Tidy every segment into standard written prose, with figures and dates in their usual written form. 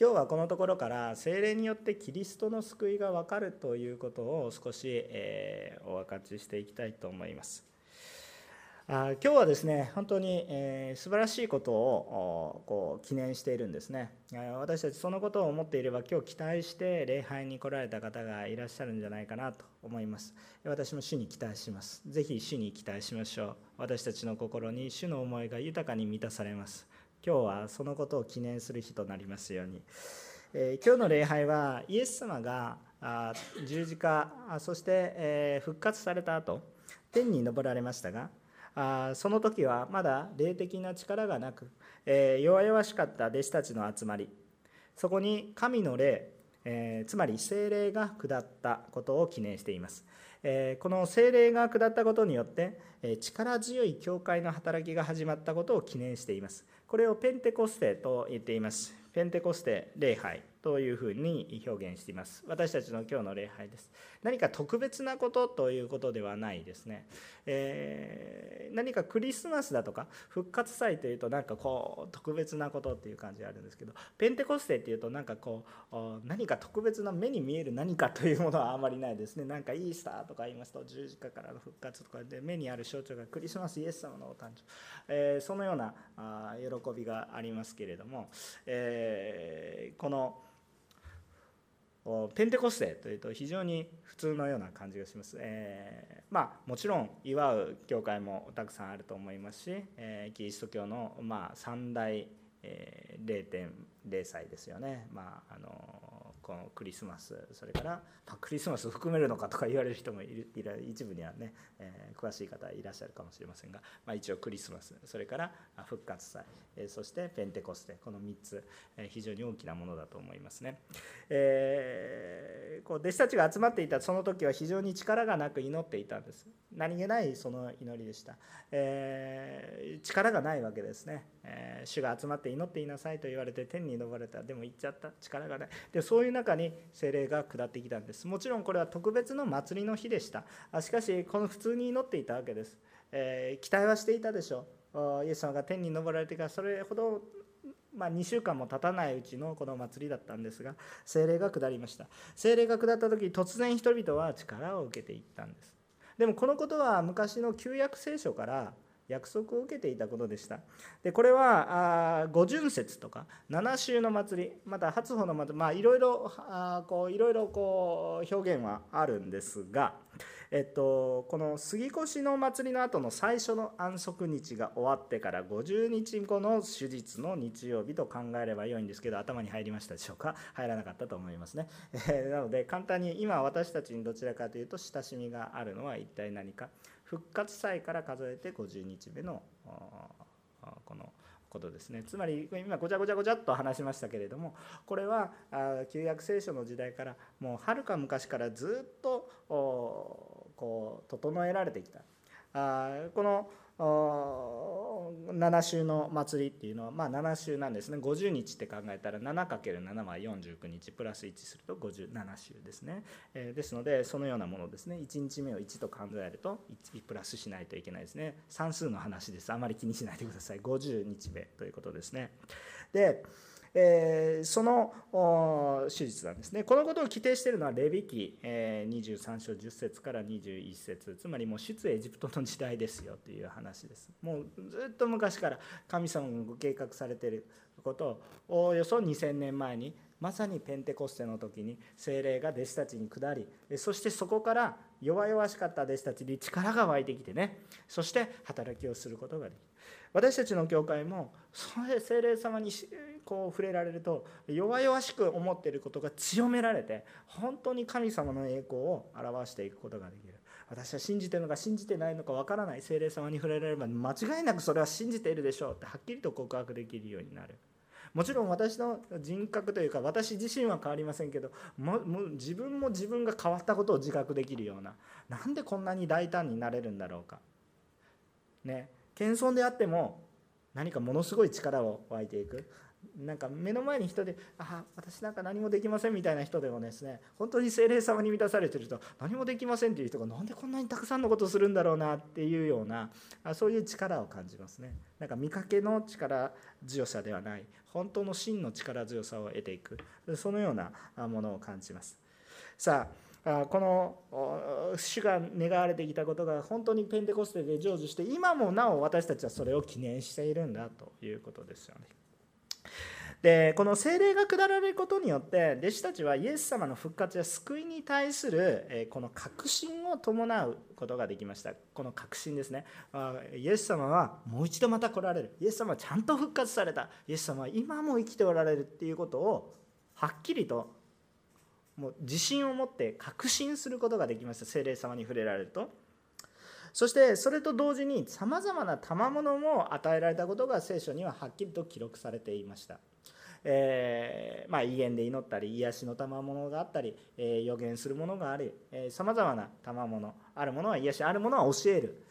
今日はこのところから聖霊によってキリストの救いが分かるということを少しお分かちしていきたいと思います。今日はですね、本当に素晴らしいことをこう記念しているんですね。私たちそのことを思っていれば、今日期待して礼拝に来られた方がいらっしゃるんじゃないかなと思います。私も主に期待します。ぜひ主に期待しましょう。私たちの心に主の思いが豊かに満たされます。今日はそのことを記念する日となりますように。今日の礼拝はイエス様が十字架、そして復活された後、天に昇られましたが、その時はまだ霊的な力がなく、弱々しかった弟子たちの集まり、そこに神の霊、つまり聖霊が下ったことを記念しています。この聖霊が下ったことによって、力強い教会の働きが始まったことを記念しています。これをペンテコステと言っています。ペンテコステ礼拝というふうに表現しています。私たちの今日の礼拝です。何か特別なことということではないですね。何かクリスマスだとか復活祭というと、なんかこう特別なことっていう感じがあるんですけど、ペンテコステっていうと、なんかこう何か特別な目に見える何かというものはあまりないですね。なんかイースターとか言いますと、十字架からの復活とかで目にある象徴がクリスマス、イエス様のお誕生、そのような喜びがありますけれども、このペンテコステというと非常に普通のような感じがします。もちろん祝う教会もたくさんあると思いますし、キリスト教の三大 0.0 祭ですよね。このクリスマス、それからクリスマスを含めるのかとか言われる人も一部にはね、詳しい方いらっしゃるかもしれませんが、一応クリスマス、それから復活祭、そしてペンテコステ、この3つ、非常に大きなものだと思いますね。こう弟子たちが集まっていたその時は非常に力がなく祈っていたんです。何気ないその祈りでした。力がないわけですね。主が集まって祈っていなさいと言われて天に昇れた。でも行っちゃった。力がない。で、そういう中に聖霊が下ってきたんです。もちろんこれは特別の祭りの日でした。しかしこの普通に祈っていたわけです。期待はしていたでしょう。イエス様が天に昇られてからそれほど、2週間も経たないうちのこの祭りだったんですが、聖霊が下りました。聖霊が下った時、突然人々は力を受けていったんです。でもこのことは昔の旧約聖書から約束を受けていたことでした。で、これは五旬節とか七週の祭り、また初穂の祭り、いろいろ表現はあるんですが、この杉越の祭りの後の最初の安息日が終わってから50日後の主日の日曜日と考えればよいんですけど、頭に入りましたでしょうか。入らなかったと思いますね。なので簡単に、今私たちにどちらかというと親しみがあるのは一体何か。復活祭から数えて50日目のこのことですね。つまり今ごちゃごちゃごちゃっと話しましたけれども、これは旧約聖書の時代からもうはるか昔からずっとこう整えられてきた。この7週の祭りっていうのは7週なんですね。50日って考えたら 7×7 は49日プラス1すると57週ですね。ですのでそのようなものですね。1日目を1と考えると1プラスしないといけないですね。算数の話です。あまり気にしないでください。50日目ということですね。で、その手術なんですね。このことを規定しているのはレビ記23章10節から21節、つまりもう出エジプトの時代ですよという話です。もうずっと昔から神様がご計画されていることを、おおよそ2000年前にまさにペンテコステの時に聖霊が弟子たちに下り、そしてそこから弱々しかった弟子たちに力が湧いてきてね、そして働きをすることができる。私たちの教会も聖霊様にこう触れられると、弱々しく思っていることが強められて、本当に神様の栄光を表していくことができる。私は信じているのか信じてないのかわからない。聖霊様に触れられれば間違いなくそれは信じているでしょうってはっきりと告白できるようになる。もちろん私の人格というか私自身は変わりませんけど、自分も自分が変わったことを自覚できるような、なんでこんなに大胆になれるんだろうかね。謙遜であっても何かものすごい力を湧いていく。なんか目の前に人で、私なんか何もできませんみたいな人でもですね、本当に聖霊様に満たされてると、何もできませんっていう人がなんでこんなにたくさんのことをするんだろうなっていうような、そういう力を感じますね。なんか見かけの力強さではない、本当の真の力強さを得ていく、そのようなものを感じます。さあ、この主が願われてきたことが本当にペンテコステで成就して、今もなお私たちはそれを記念しているんだということですよね。で、この聖霊が下られることによって弟子たちはイエス様の復活や救いに対するこの確信を伴うことができました。この確信ですね。イエス様はもう一度また来られる、イエス様はちゃんと復活された、イエス様は今も生きておられるっていうことをはっきりともう自信を持って確信することができました。聖霊様に触れられると。そしてそれと同時にさまざまな賜物も与えられたことが聖書にははっきりと記録されていました。異言で祈ったり、癒しの賜物があったり、予言するものがあり、さまざまな賜物、あるものは癒し、あるものは教える、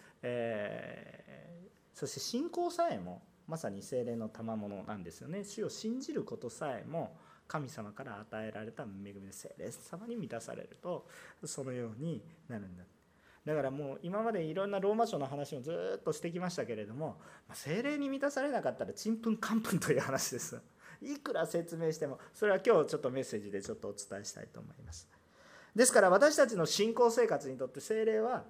そして信仰さえもまさに聖霊の賜物なんですよね。主を信じることさえも神様から与えられた恵みで聖霊様に満たされると、そのようになるんだ。だからもう今までいろんなローマ書の話をずっとしてきましたけれども、聖霊に満たされなかったらちんぷんかんぷんという話です。いくら説明しても、それは今日ちょっとメッセージでちょっとお伝えしたいと思います。ですから私たちの信仰生活にとって聖霊は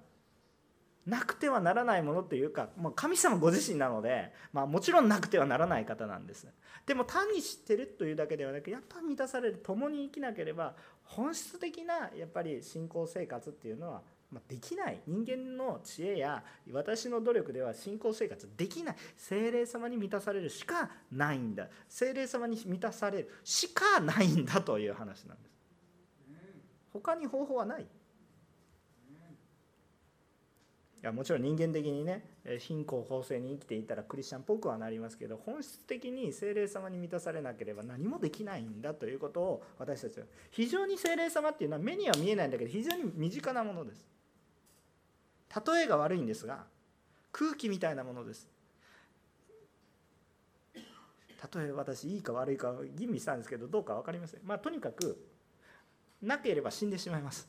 なくてはならないものというか、もう神様ご自身なので、もちろんなくてはならない方なんです。でも単に知ってるというだけではなく、やっぱり満たされる、共に生きなければ本質的なやっぱり信仰生活っていうのはできない。人間の知恵や私の努力では信仰生活できない。聖霊様に満たされるしかないんだ。聖霊様に満たされるしかないんだという話なんです。他に方法はない。いや、もちろん人間的にね、信仰法制に生きていたらクリスチャンっぽくはなりますけど、本質的に聖霊様に満たされなければ何もできないんだということを私たちは、非常に聖霊様っていうのは目には見えないんだけど非常に身近なものです。例えが悪いんですが、空気みたいなものです。例え私いいか悪いか吟味したんですけど、どうか分かりません。とにかくなければ死んでしまいます。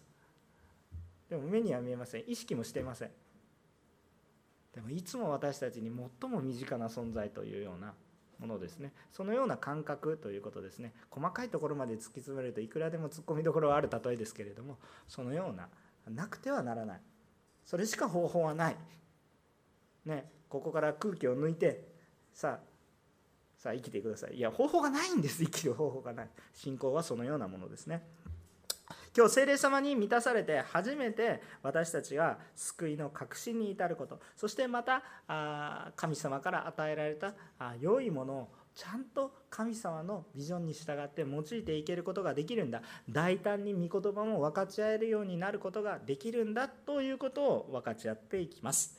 でも目には見えません、意識もしていません。でもいつも私たちに最も身近な存在というようなものですね。そのような感覚ということですね。細かいところまで突き詰めるといくらでも突っ込みどころはある例えですけれども、そのようななくてはならない、それしか方法はない、ね、ここから空気を抜いてさあ生きてください。いや、方法がないんです。生きる方法がない。信仰はそのようなものですね。今日聖霊様に満たされて初めて私たちが救いの確信に至ること、そしてまた神様から与えられた良いものをちゃんと神様のビジョンに従って用いていけることができるんだ、大胆に御言葉も分かち合えるようになることができるんだということを分かち合っていきます。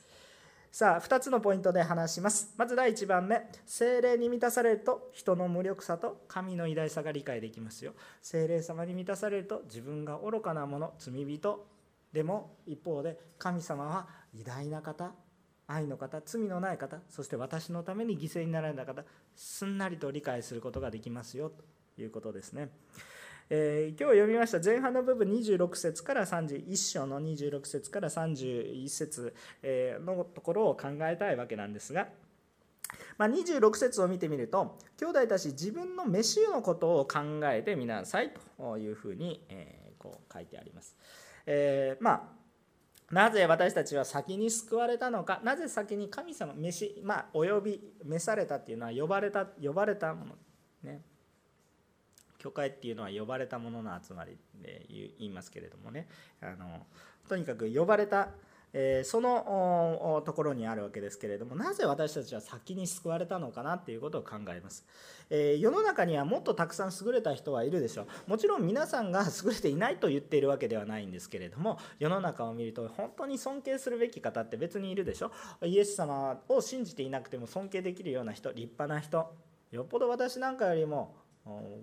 さあ、2つのポイントで話します。まず第1番目、聖霊に満たされると人の無力さと神の偉大さが理解できますよ。聖霊様に満たされると自分が愚かなもの、罪人でも一方で神様は偉大な方、愛の方、罪のない方、そして私のために犠牲になられた方、すんなりと理解することができますよということですね。今日読みました前半の部分26節から31章の26節から31節のところを考えたいわけなんですが、26節を見てみると、兄弟たち自分の飯のことを考えてみなさいというふうにこう書いてあります。なぜ私たちは先に救われたのか、なぜ先に神様飯、お呼び召されたっていうのは呼ばれたものね。教会っていうのは呼ばれたものの集まりで言いますけれどもね、とにかく呼ばれた、そのところにあるわけですけれども、なぜ私たちは先に救われたのかなっていうことを考えます。世の中にはもっとたくさん優れた人はいるでしょう。もちろん皆さんが優れていないと言っているわけではないんですけれども、世の中を見ると本当に尊敬するべき方って別にいるでしょ。イエス様を信じていなくても尊敬できるような人、立派な人、よっぽど私なんかよりも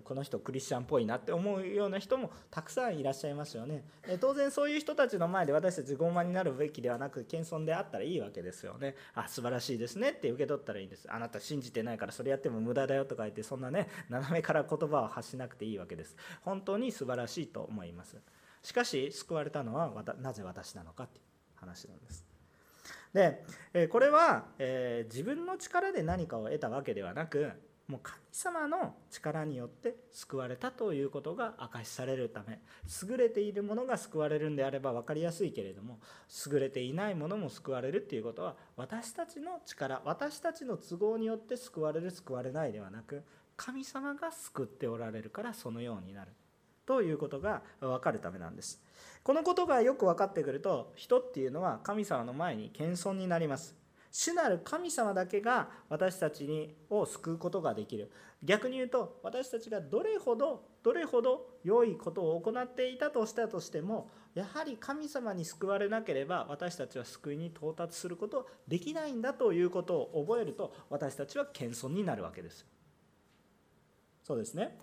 この人クリスチャンっぽいなって思うような人もたくさんいらっしゃいますよね。当然そういう人たちの前で私たち傲慢になるべきではなく、謙遜であったらいいわけですよね。素晴らしいですねって受け取ったらいいんです。あなた信じてないからそれやっても無駄だよとか言って、そんなね、斜めから言葉を発しなくていいわけです。本当に素晴らしいと思います。しかし救われたのはなぜ私なのかっていう話なんです。でこれは自分の力で何かを得たわけではなく、もう神様の力によって救われたということが明かしされるため、優れているものが救われるんであれば分かりやすいけれども、優れていないものも救われるっていうことは、私たちの力、私たちの都合によって救われる救われないではなく、神様が救っておられるからそのようになるということが分かるためなんです。このことがよく分かってくると、人っていうのは神様の前に謙遜になります。主なる神様だけが私たちを救うことができる。逆に言うと、私たちがどれほど良いことを行っていたとしたとしても、やはり神様に救われなければ私たちは救いに到達することできないんだということを覚えると、私たちは謙遜になるわけです。そうですね。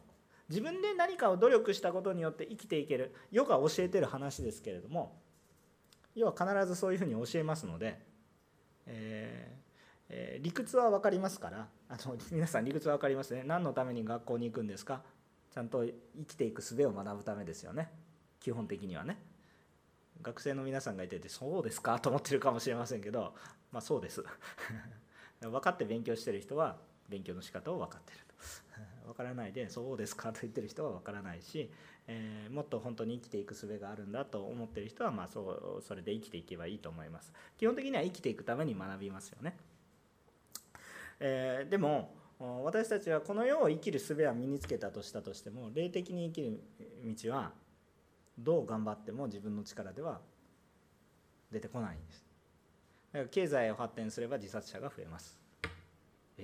自分で何かを努力したことによって生きていける、世が教えてる話ですけれども、世は必ずそういうふうに教えますので、理屈は分かりますから、皆さん理屈は分かりますね。何のために学校に行くんですか？ちゃんと生きていく術を学ぶためですよね、基本的にはね。学生の皆さんがいてて、そうですかと思ってるかもしれませんけど、まあそうです分かって勉強してる人は勉強の仕方を分かってると分からないで、そうですかと言ってる人は分からないし、もっと本当に生きていく術があるんだと思ってる人は、まあそれで生きていけばいいと思います。基本的には生きていくために学びますよね。でも私たちはこの世を生きる術は身につけたとしたとしても、霊的に生きる道はどう頑張っても自分の力では出てこないんです。だから経済を発展すれば自殺者が増えます。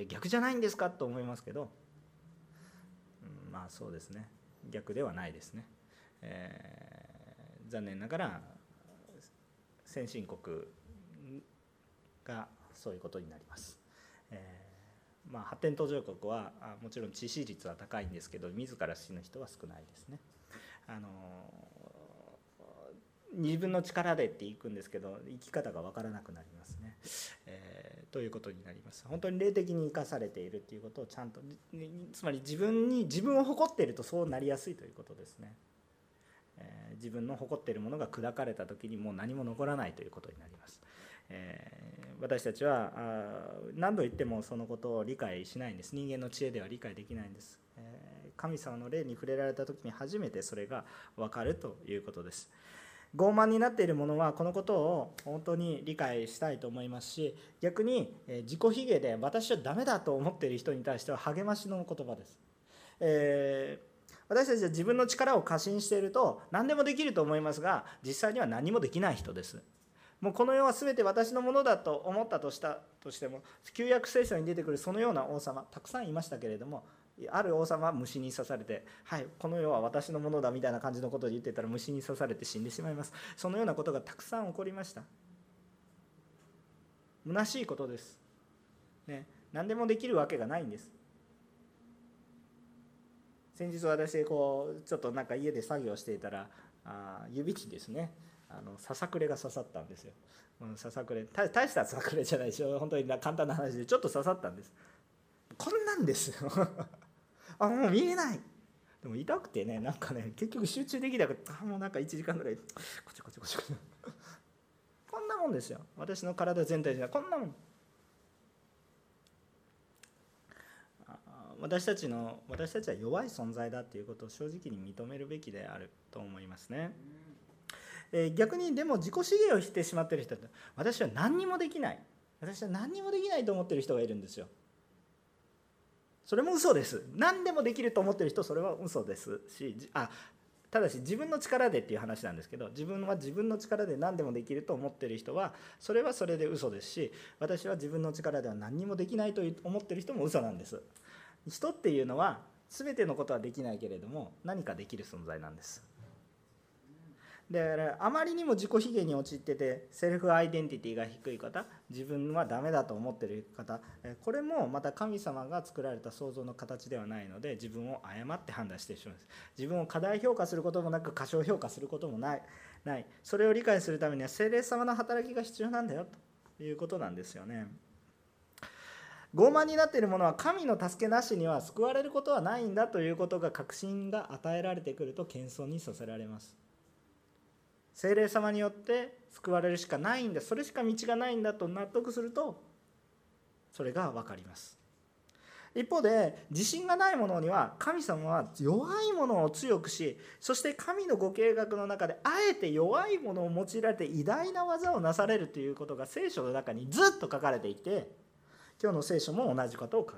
逆じゃないんですかと思いますけど、まあそうですね、逆ではないですね。残念ながら先進国がそういうことになります。まあ、発展途上国はもちろん致死率は高いんですけど、自ら死ぬ人は少ないですね。自分の力でっていくんですけど、生き方が分からなくなりますね。ということになります。本当に霊的に生かされているということをちゃんと、つまり自分を誇っているとそうなりやすいということですね。自分の誇っているものが砕かれた時にもう何も残らないということになります。私たちは何度言ってもそのことを理解しないんです。人間の知恵では理解できないんです。神様の霊に触れられた時に初めてそれが分かるということです。傲慢になっている者はこのことを本当に理解したいと思いますし、逆に自己卑下で私はダメだと思っている人に対しては励ましの言葉です。私たちは自分の力を過信していると何でもできると思いますが、実際には何もできない人です。もうこの世は全て私のものだと思ったとしたとしても、旧約聖書に出てくるそのような王様たくさんいましたけれども、ある王様は虫に刺されて、はい、この世は私のものだみたいな感じのことを言ってたら虫に刺されて死んでしまいます。そのようなことがたくさん起こりました。虚しいことです、ね。何でもできるわけがないんです。先日私ちょっとなんか家で作業していたら、指にですね、ささくれが刺さったんですよ。ささくれ、大したささくれじゃないでしょ。本当に簡単な話でちょっと刺さったんです。こんなんですよもう見えない。でも痛くてね、なんかね、結局集中できなくて、もうなんか1時間ぐらいこちょこちょこんなもんですよ。私の体全体じゃこんなもん。私たちは弱い存在だということを正直に認めるべきであると思いますね。逆にでも自己主義を否定してしまっている人って、私は何にもできないと思っている人がいるんですよ。それも嘘です。何でもできると思ってる人、それは嘘ですし、ただし自分の力でっていう話なんですけど、自分の力で何でもできると思ってる人はそれはそれで嘘ですし、私は自分の力では何にもできないと思ってる人も嘘なんです。人っていうのは全てのことはできないけれども、何かできる存在なんです。だからあまりにも自己卑下に陥ってて、セルフアイデンティティが低い方、自分はダメだと思っている方、これもまた神様が作られた創造の形ではないので、自分を誤って判断してしまいます。自分を過大評価することもなく過小評価することもない。それを理解するためには聖霊様の働きが必要なんだよということなんですよね。傲慢になっている者は神の助けなしには救われることはないんだということが、確信が与えられてくると謙遜にさせられます。聖霊様によって救われるしかないんだ、それしか道がないんだと納得すると、それが分かります。一方で自信がない者には神様は弱い者を強くし、そして神のご計画の中であえて弱い者を用いられて偉大な技をなされるということが聖書の中にずっと書かれていて、今日の聖書も同じことを語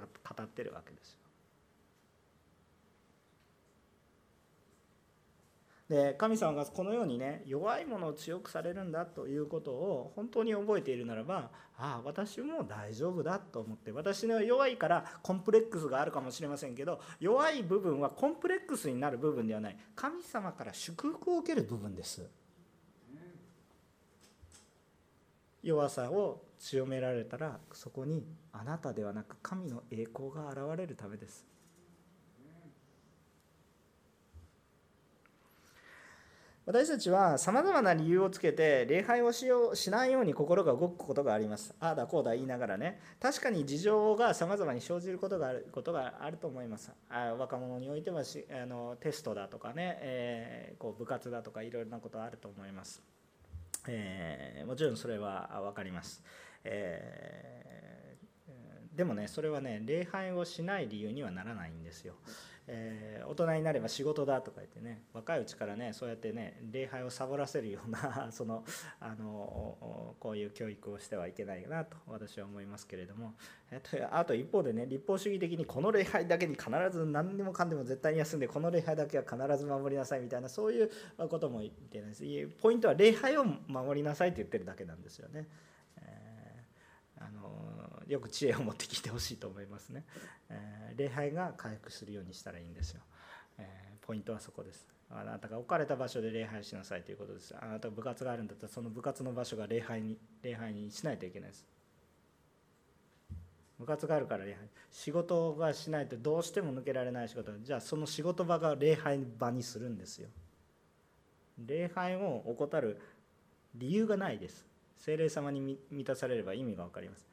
っているわけですよ。で、神様がこのようにね、弱いものを強くされるんだということを本当に覚えているならば、ああ私も大丈夫だと思って、私の弱いからコンプレックスがあるかもしれませんけど、弱い部分はコンプレックスになる部分ではない、神様から祝福を受ける部分です。弱さを強められたら、そこにあなたではなく神の栄光が現れるためです。私たちはさまざまな理由をつけて礼拝をしないように心が動くことがあります。ああだこうだ言いながらね、確かに事情がさまざまに生じることがあると思います。若者においてはテストだとかね、こう部活だとかいろいろなことがあると思います。もちろんそれは分かります。でもね、それはね、礼拝をしない理由にはならないんですよ。大人になれば仕事だとか言ってね、若いうちからね、そうやってね、礼拝をサボらせるようなこういう教育をしてはいけないなと私は思いますけれども、あと一方でね、立法主義的にこの礼拝だけに必ず何でもかんでも絶対に休んで、この礼拝だけは必ず守りなさいみたいな、そういうことも言ってないです。ポイントは礼拝を守りなさいって言ってるだけなんですよね。よく知恵を持って聞いてほしいと思いますね。礼拝が回復するようにしたらいいんですよ。ポイントはそこです。あなたが置かれた場所で礼拝しなさいということです。あなたが部活があるんだったら、その部活の場所が礼拝にしないといけないです。部活があるから礼拝、仕事がしないとどうしても抜けられない仕事、じゃあその仕事場が礼拝場にするんですよ。礼拝を怠る理由がないです。聖霊様に満たされれば意味が分かります。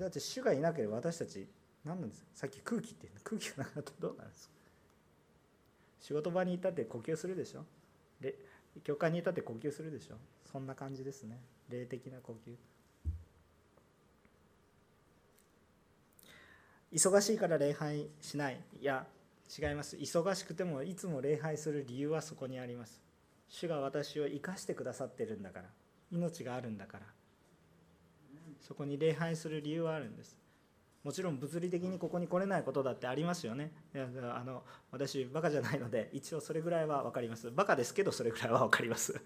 だって主がいなければ私たち何なんですか。さっき空気って言うの、空気がなかったらどうなるんですか。仕事場にいたって呼吸するでしょ。で、教会にいたって呼吸するでしょ。そんな感じですね。霊的な呼吸。忙しいから礼拝しない。いや違います。忙しくてもいつも礼拝する理由はそこにあります。主が私を生かしてくださってるんだから、命があるんだから、そこに礼拝する理由はあるんです。もちろん物理的にここに来れないことだってありますよね。私バカじゃないので、一応それぐらいは分かります。バカですけどそれぐらいは分かります。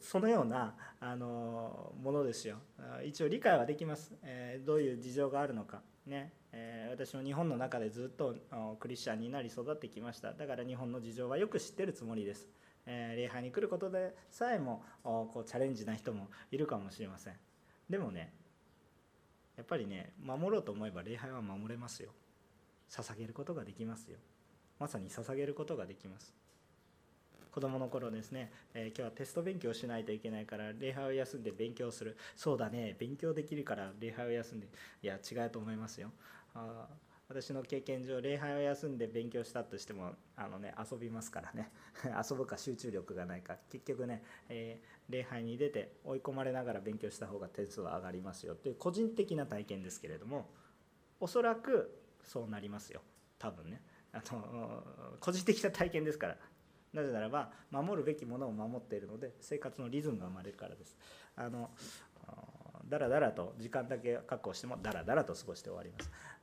そのようなものですよ。一応理解はできます。どういう事情があるのかね。私も日本の中でずっとクリスチャンになり育ってきました。だから日本の事情はよく知ってるつもりです。礼拝に来ることでさえもこうチャレンジな人もいるかもしれません。でもね、やっぱりね、守ろうと思えば礼拝は守れますよ。捧げることができますよ。まさに捧げることができます。子供の頃ですね、今日はテスト勉強しないといけないから礼拝を休んで勉強する。そうだね、勉強できるから礼拝を休んで、いや違うと思いますよ。私の経験上、礼拝を休んで勉強したとしても遊びますからね。遊ぶか集中力がないか、結局ね、礼拝に出て追い込まれながら勉強した方が点数は上がりますよという個人的な体験ですけれども、おそらくそうなりますよ、多分ね。個人的な体験ですから。なぜならば守るべきものを守っているので、生活のリズムが生まれるからです。だらだらと時間だけ確保してもだらだらと過ごして終わり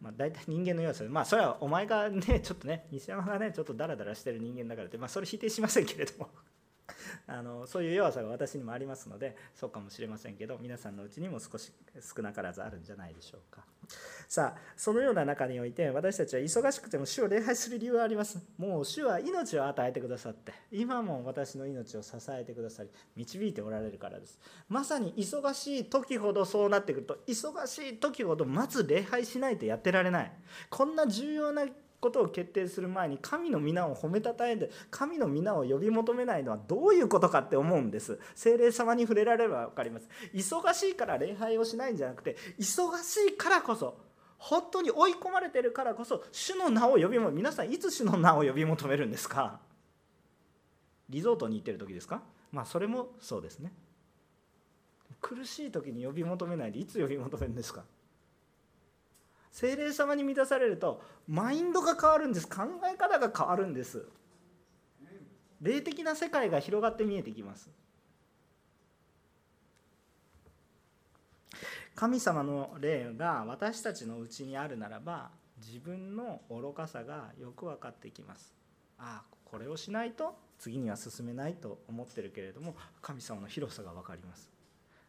ます。大体人間の弱さで、それはお前がねちょっとね、西山がねちょっとだらだらしてる人間だからって、それ否定しませんけれどもそういう弱さが私にもありますので、そうかもしれませんけど、皆さんのうちにも少なからずあるんじゃないでしょうか。さあ、そのような中において私たちは忙しくても主を礼拝する理由はあります。もう主は命を与えてくださって、今も私の命を支えてくださり導いておられるからです。まさに忙しい時ほどそうなってくると、忙しい時ほどまず礼拝しないとやってられない。こんな重要なことを決定する前に神の皆を褒めたたえて神の皆を呼び求めないのはどういうことかって思うんです。聖霊様に触れられれば分かります。忙しいから礼拝をしないんじゃなくて、忙しいからこそ、本当に追い込まれてるからこそ主の名を呼び求め、皆さんいつ主の名を呼び求めるんですか。リゾートに行ってる時ですか。それもそうですね。苦しい時に呼び求めないでいつ呼び求めるんですか。聖霊様に満たされるとマインドが変わるんです。考え方が変わるんです。霊的な世界が広がって見えてきます。神様の霊が私たちのうちにあるならば、自分の愚かさがよく分かってきます。ああ、これをしないと次には進めないと思ってるけれども、神様の広さが分かります。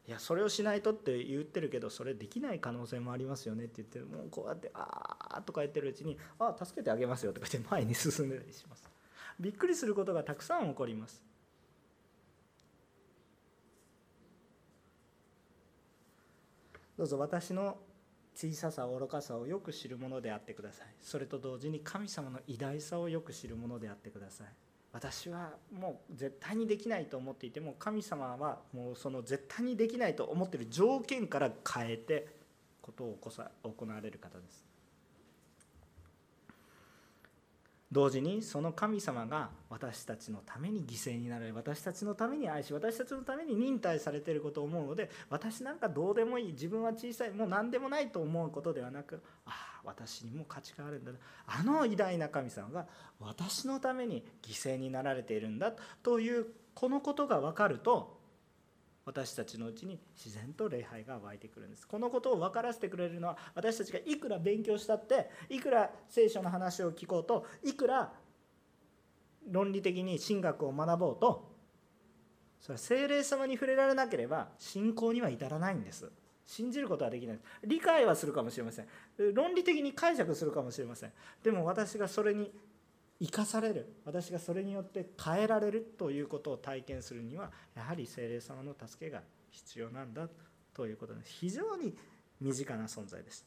いや、それをしないとって言ってるけど、それできない可能性もありますよねって言って、もうこうやって「ああ」とか言ってるうちに「ああ、助けてあげますよ」とか言って前に進んでたりします。びっくりすることがたくさん起こります。どうぞ私の小ささ、愚かさをよく知るものであってください。それと同時に神様の偉大さをよく知るものであってください。私はもう絶対にできないと思っていても、神様はもうその絶対にできないと思っている条件から変えてことを行われる方です。同時にその神様が私たちのために犠牲になられ、私たちのために愛し、私たちのために忍耐されていることを思うので、私なんかどうでもいい、自分は小さい、もう何でもないと思うことではなく、ああ、私にも価値があるんだな、あの偉大な神様が私のために犠牲になられているんだという、このことが分かると、私たちのうちに自然と礼拝が湧いてくるんです。このことを分からせてくれるのは、私たちがいくら勉強したって、いくら聖書の話を聞こうと、いくら論理的に神学を学ぼうと、それは聖霊様に触れられなければ信仰には至らないんです。信じることはできない。理解はするかもしれません。論理的に解釈するかもしれません。でも私がそれに生かされる、私がそれによって変えられるということを体験するには、やはり聖霊様の助けが必要なんだということです。非常に身近な存在です。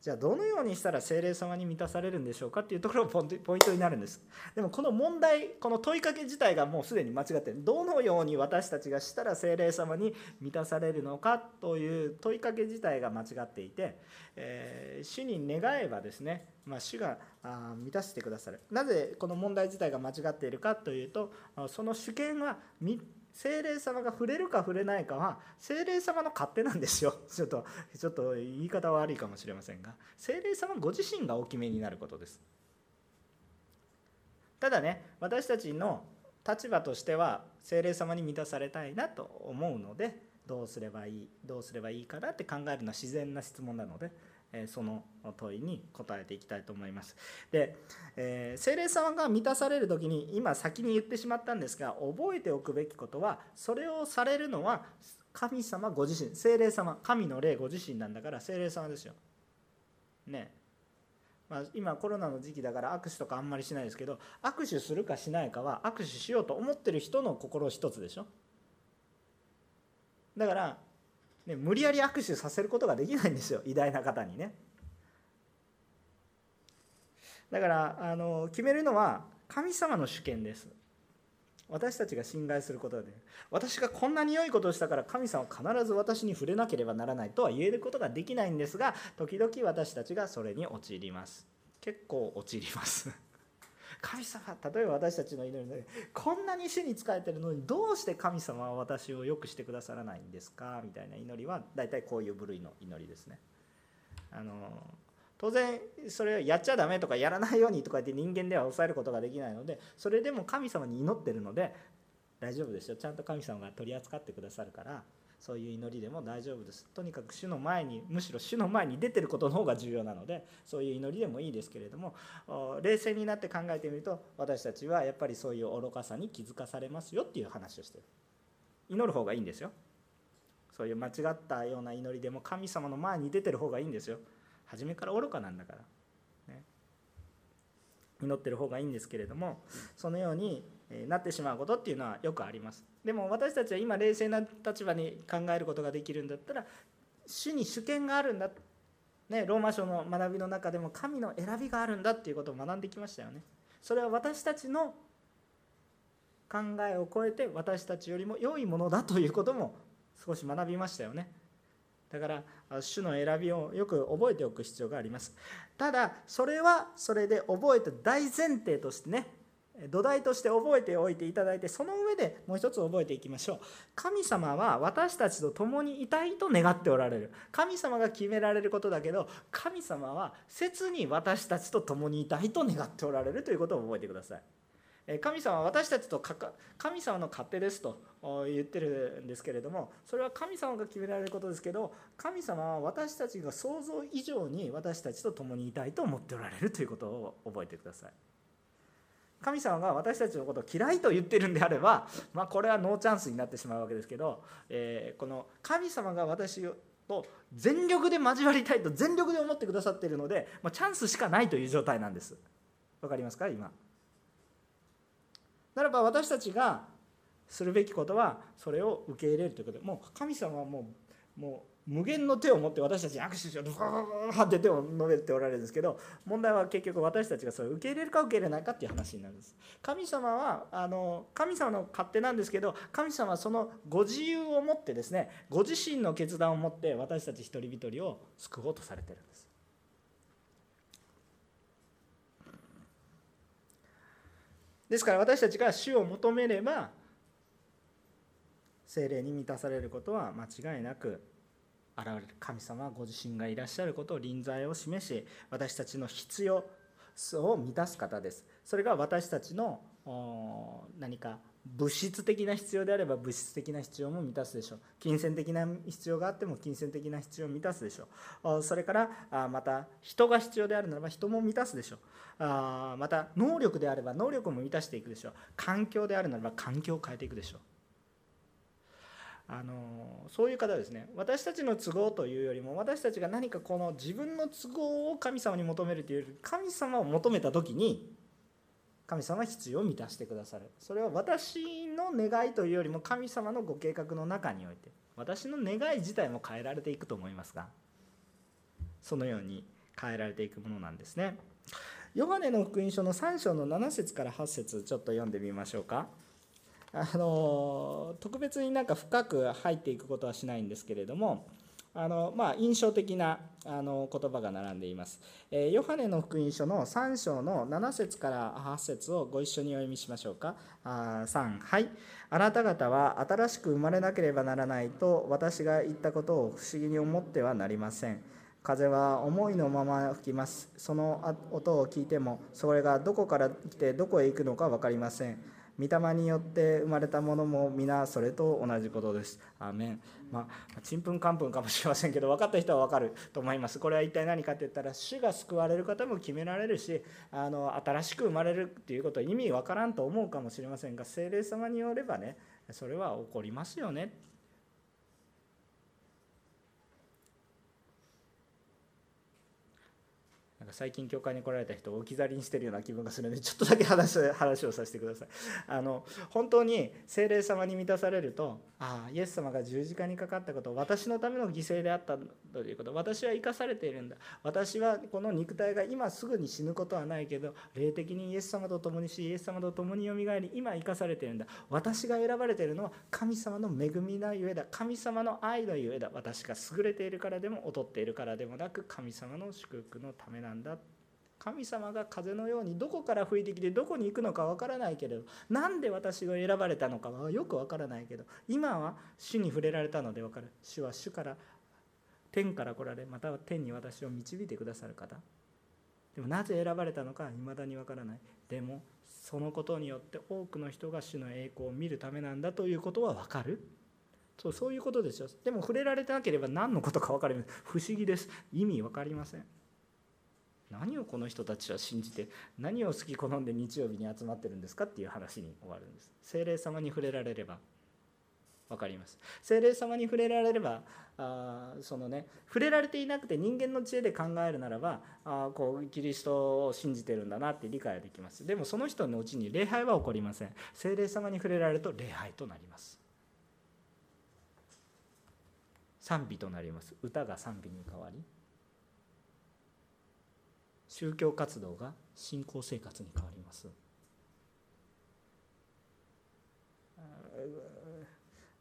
じゃあどのようにしたら聖霊様に満たされるんでしょうかっていうところがポイントになるんです。でもこの問題、この問いかけ自体がもうすでに間違っている。どのように私たちがしたら聖霊様に満たされるのかという問いかけ自体が間違っていて、主に願えばですね、主が満たしてくださる。なぜこの問題自体が間違っているかというと、その主権は聖霊様が触れるか触れないかは聖霊様の勝手なんですよ。ちょっと言い方は悪いかもしれませんが、聖霊様ご自身がお決めになることです。ただね、私たちの立場としては聖霊様に満たされたいなと思うので、どうすればいいかなって考えるのは自然な質問なので、その問いに答えていきたいと思います。で、聖霊様が満たされる時に、今先に言ってしまったんですが、覚えておくべきことは、それをされるのは神様ご自身、聖霊様、神の霊ご自身なんだから聖霊様ですよね。今コロナの時期だから握手とかあんまりしないですけど、握手するかしないかは握手しようと思ってる人の心一つでしょ。だからね、無理やり握手させることができないんですよ、偉大な方にね。だから決めるのは神様の主権です。私たちが侵害することで、私がこんなに良いことをしたから神様は必ず私に触れなければならないとは言えることができないんですが、時々私たちがそれに陥ります。結構陥ります神様、例えば私たちの祈りで、こんなに主に仕えてるのにどうして神様は私を良くしてくださらないんですかみたいな祈りは、大体こういう部類の祈りですね。当然それをやっちゃダメとかやらないようにとかって人間では抑えることができないので、それでも神様に祈ってるので大丈夫ですよ。ちゃんと神様が取り扱ってくださるから、そういう祈りでも大丈夫です。とにかく主の前に、むしろ主の前に出てることの方が重要なので、そういう祈りでもいいですけれども、冷静になって考えてみると、私たちはやっぱりそういう愚かさに気づかされますよっていう話をしてる。祈る方がいいんですよ。そういう間違ったような祈りでも神様の前に出てる方がいいんですよ。初めから愚かなんだから、ね、祈ってる方がいいんですけれども、そのようになってしまうことっていうのはよくあります。でも私たちは今冷静な立場に考えることができるんだったら、主に主権があるんだ、ね、ローマ書の学びの中でも神の選びがあるんだっていうことを学んできましたよね。それは私たちの考えを超えて私たちよりも良いものだということも少し学びましたよね。だから主の選びをよく覚えておく必要があります。ただそれはそれで覚えて大前提としてね、土台として覚えておいていただいて、その上でもう一つ覚えていきましょう。神様は私たちと共にいたいと願っておられる。神様が決められることだけど、神様は切に私たちと共にいたいと願っておられるということを覚えてください。神様は私たちと神様の勝手ですと言ってるんですけれども、それは神様が決められることですけど、神様は私たちが想像以上に私たちと共にいたいと思っておられるということを覚えてください。神様が私たちのことを嫌いと言ってるんであれば、これはノーチャンスになってしまうわけですけど、この神様が私と全力で交わりたいと全力で思ってくださっているので、チャンスしかないという状態なんです。わかりますか、今。ならば私たちがするべきことは、それを受け入れるということで、もう神様はもう無限の手を持って私たちに握手しようとって手を伸べておられるんですけど、問題は結局私たちがそれを受け入れるか受け入れないかっていう話になるんです。神様は神様の勝手なんですけど、神様はそのご自由を持ってですね、ご自身の決断を持って私たち一人一人を救おうとされているんです。ですから私たちが主を求めれば聖霊に満たされることは間違いなく現れる。神様はご自身がいらっしゃることを、臨在を示し、私たちの必要を満たす方です。それが私たちの何か物質的な必要であれば物質的な必要も満たすでしょう。金銭的な必要があっても金銭的な必要を満たすでしょう。それからまた人が必要であるならば人も満たすでしょう。また能力であれば能力も満たしていくでしょう。環境であるならば環境を変えていくでしょう。そういう方ですね。私たちの都合というよりも、私たちが何かこの自分の都合を神様に求めるというより、神様を求めた時に神様は必要を満たしてくださる。それは私の願いというよりも神様のご計画の中において、私の願い自体も変えられていくと思いますが、そのように変えられていくものなんですね。ヨハネの福音書の3章の7節から8節、ちょっと読んでみましょうか。特別になんか深く入っていくことはしないんですけれども、印象的な言葉が並んでいます。ヨハネの福音書の3章の7節から8節をご一緒にお読みしましょうか。3、はい。あなた方は新しく生まれなければならないと私が言ったことを不思議に思ってはなりません。風は思いのまま吹きます。その音を聞いても、それがどこから来てどこへ行くのか分かりません。御霊によって生まれたものも皆それと同じことです。アーメン。ちんぷんかんぷんかもしれませんけど、分かった人は分かると思います。これは一体何かって言ったら、主が救われる方も決められるし、新しく生まれるっていうことは意味分からんと思うかもしれませんが、聖霊様によればね、それは起こりますよね。最近教会に来られた人を置き去りにしてるような気分がするので、ちょっとだけ話をさせてください。本当に聖霊様に満たされると、イエス様が十字架にかかったこと、私のための犠牲であったということ、私は生かされているんだ、私はこの肉体が今すぐに死ぬことはないけど霊的にイエス様と共にし、イエス様と共によみがえり、今生かされているんだ、私が選ばれているのは神様の恵みなゆえだ、神様の愛のゆえだ、私が優れているからでも劣っているからでもなく、神様の祝福のためなんだ。神様が風のようにどこから吹いてきてどこに行くのかわからないけれど、なんで私が選ばれたのかはよくわからないけど、今は主に触れられたのでわかる。主は主から天から来られ、または天に私を導いてくださる方。でもなぜ選ばれたのか未だにわからない。でもそのことによって多くの人が主の栄光を見るためなんだということはわかる。そういうことですよ。でも触れられてなければ何のことかわかりません。不思議です。意味わかりません。何をこの人たちは信じて、何を好き好んで日曜日に集まってるんですかっていう話に終わるんです。聖霊様に触れられれば分かります。聖霊様に触れられれば、触れられていなくて人間の知恵で考えるならば、キリストを信じてるんだなって理解はできます。でもその人のうちに礼拝は起こりません。聖霊様に触れられると礼拝となります。賛美となります。歌が賛美に変わり、宗教活動が信仰生活に変わります。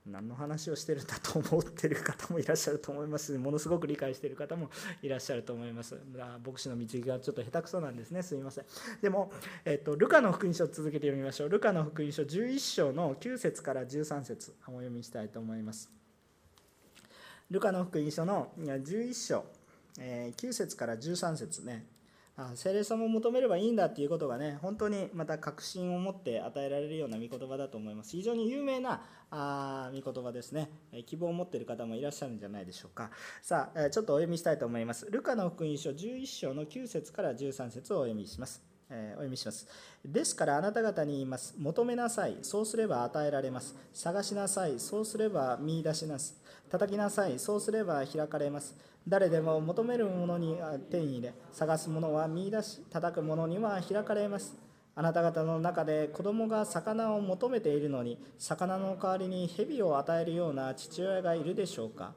何の話をしてるんだと思ってる方もいらっしゃると思いますし、ものすごく理解している方もいらっしゃると思います。牧師の導きがちょっと下手くそなんですね、すみません。でも、ルカの福音書を続けて読みましょう。ルカの福音書11章の9節から13節お読みしたいと思います。ルカの福音書の11章9節から13節ね、聖霊様を求めればいいんだっていうことがね、本当にまた確信を持って与えられるような御言葉だと思います。非常に有名な御言葉ですね。希望を持っている方もいらっしゃるんじゃないでしょうか。さあ、ちょっとお読みしたいと思います。ルカの福音書11章の9節から13節をお読みします。ですからあなた方に言います。求めなさい、そうすれば与えられます。探しなさい、そうすれば見出します。叩きなさい、そうすれば開かれます。誰でも求めるものに手に入れ、探すものは見出し、叩くものには開かれます。あなた方の中で子供が魚を求めているのに、魚の代わりに蛇を与えるような父親がいるでしょうか。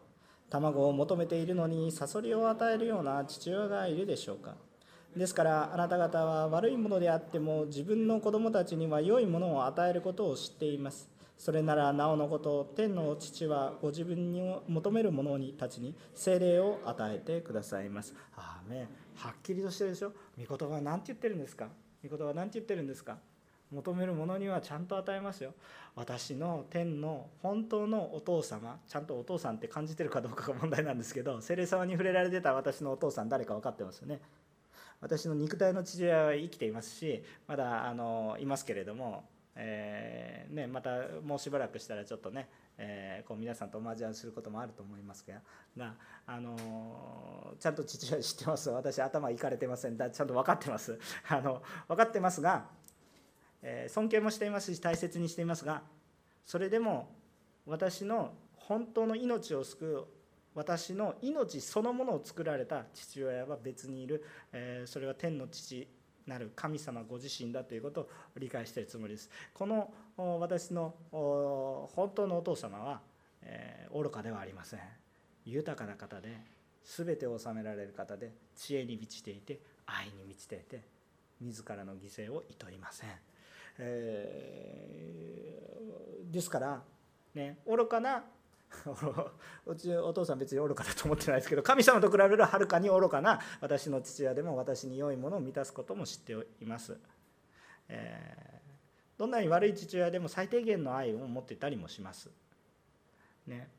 卵を求めているのにサソリを与えるような父親がいるでしょうか。ですからあなた方は悪いものであっても自分の子供たちには良いものを与えることを知っています。それならなおのこと、天の父はご自分に求める者たちに聖霊を与えてくださいます。アーメン。はっきりとしてるでしょ。御言葉は何て言ってるんですか。御言葉は何て言ってるんですか。求める者にはちゃんと与えますよ。私の天の本当のお父様、ちゃんとお父さんって感じてるかどうかが問題なんですけど、聖霊様に触れられてた私のお父さん誰か分かってますよね。私の肉体の父親は生きていますし、まだいますけれども、またもうしばらくしたらちょっとね、こう皆さんと交わすることもあると思いますが、ちゃんと父親知ってます。私頭いかれてません。ちゃんと分かってます。分かってますが、尊敬もしていますし大切にしていますが、それでも私の本当の命を救う、私の命そのものを作られた父親は別にいる、それは天の父なる神様ご自身だということを理解しているつもりです。この私の本当のお父様は、愚かではありません。豊かな方で、全てを治められる方で、知恵に満ちていて、愛に満ちていて、自らの犠牲を厭いません。ですから、ね、愚かなうちお父さん別に愚かだと思ってないですけど、神様と比べるはるかに愚かな私の父親でも私に良いものを満たすことも知っています。どんなに悪い父親でも最低限の愛を持っていたりもします、ね。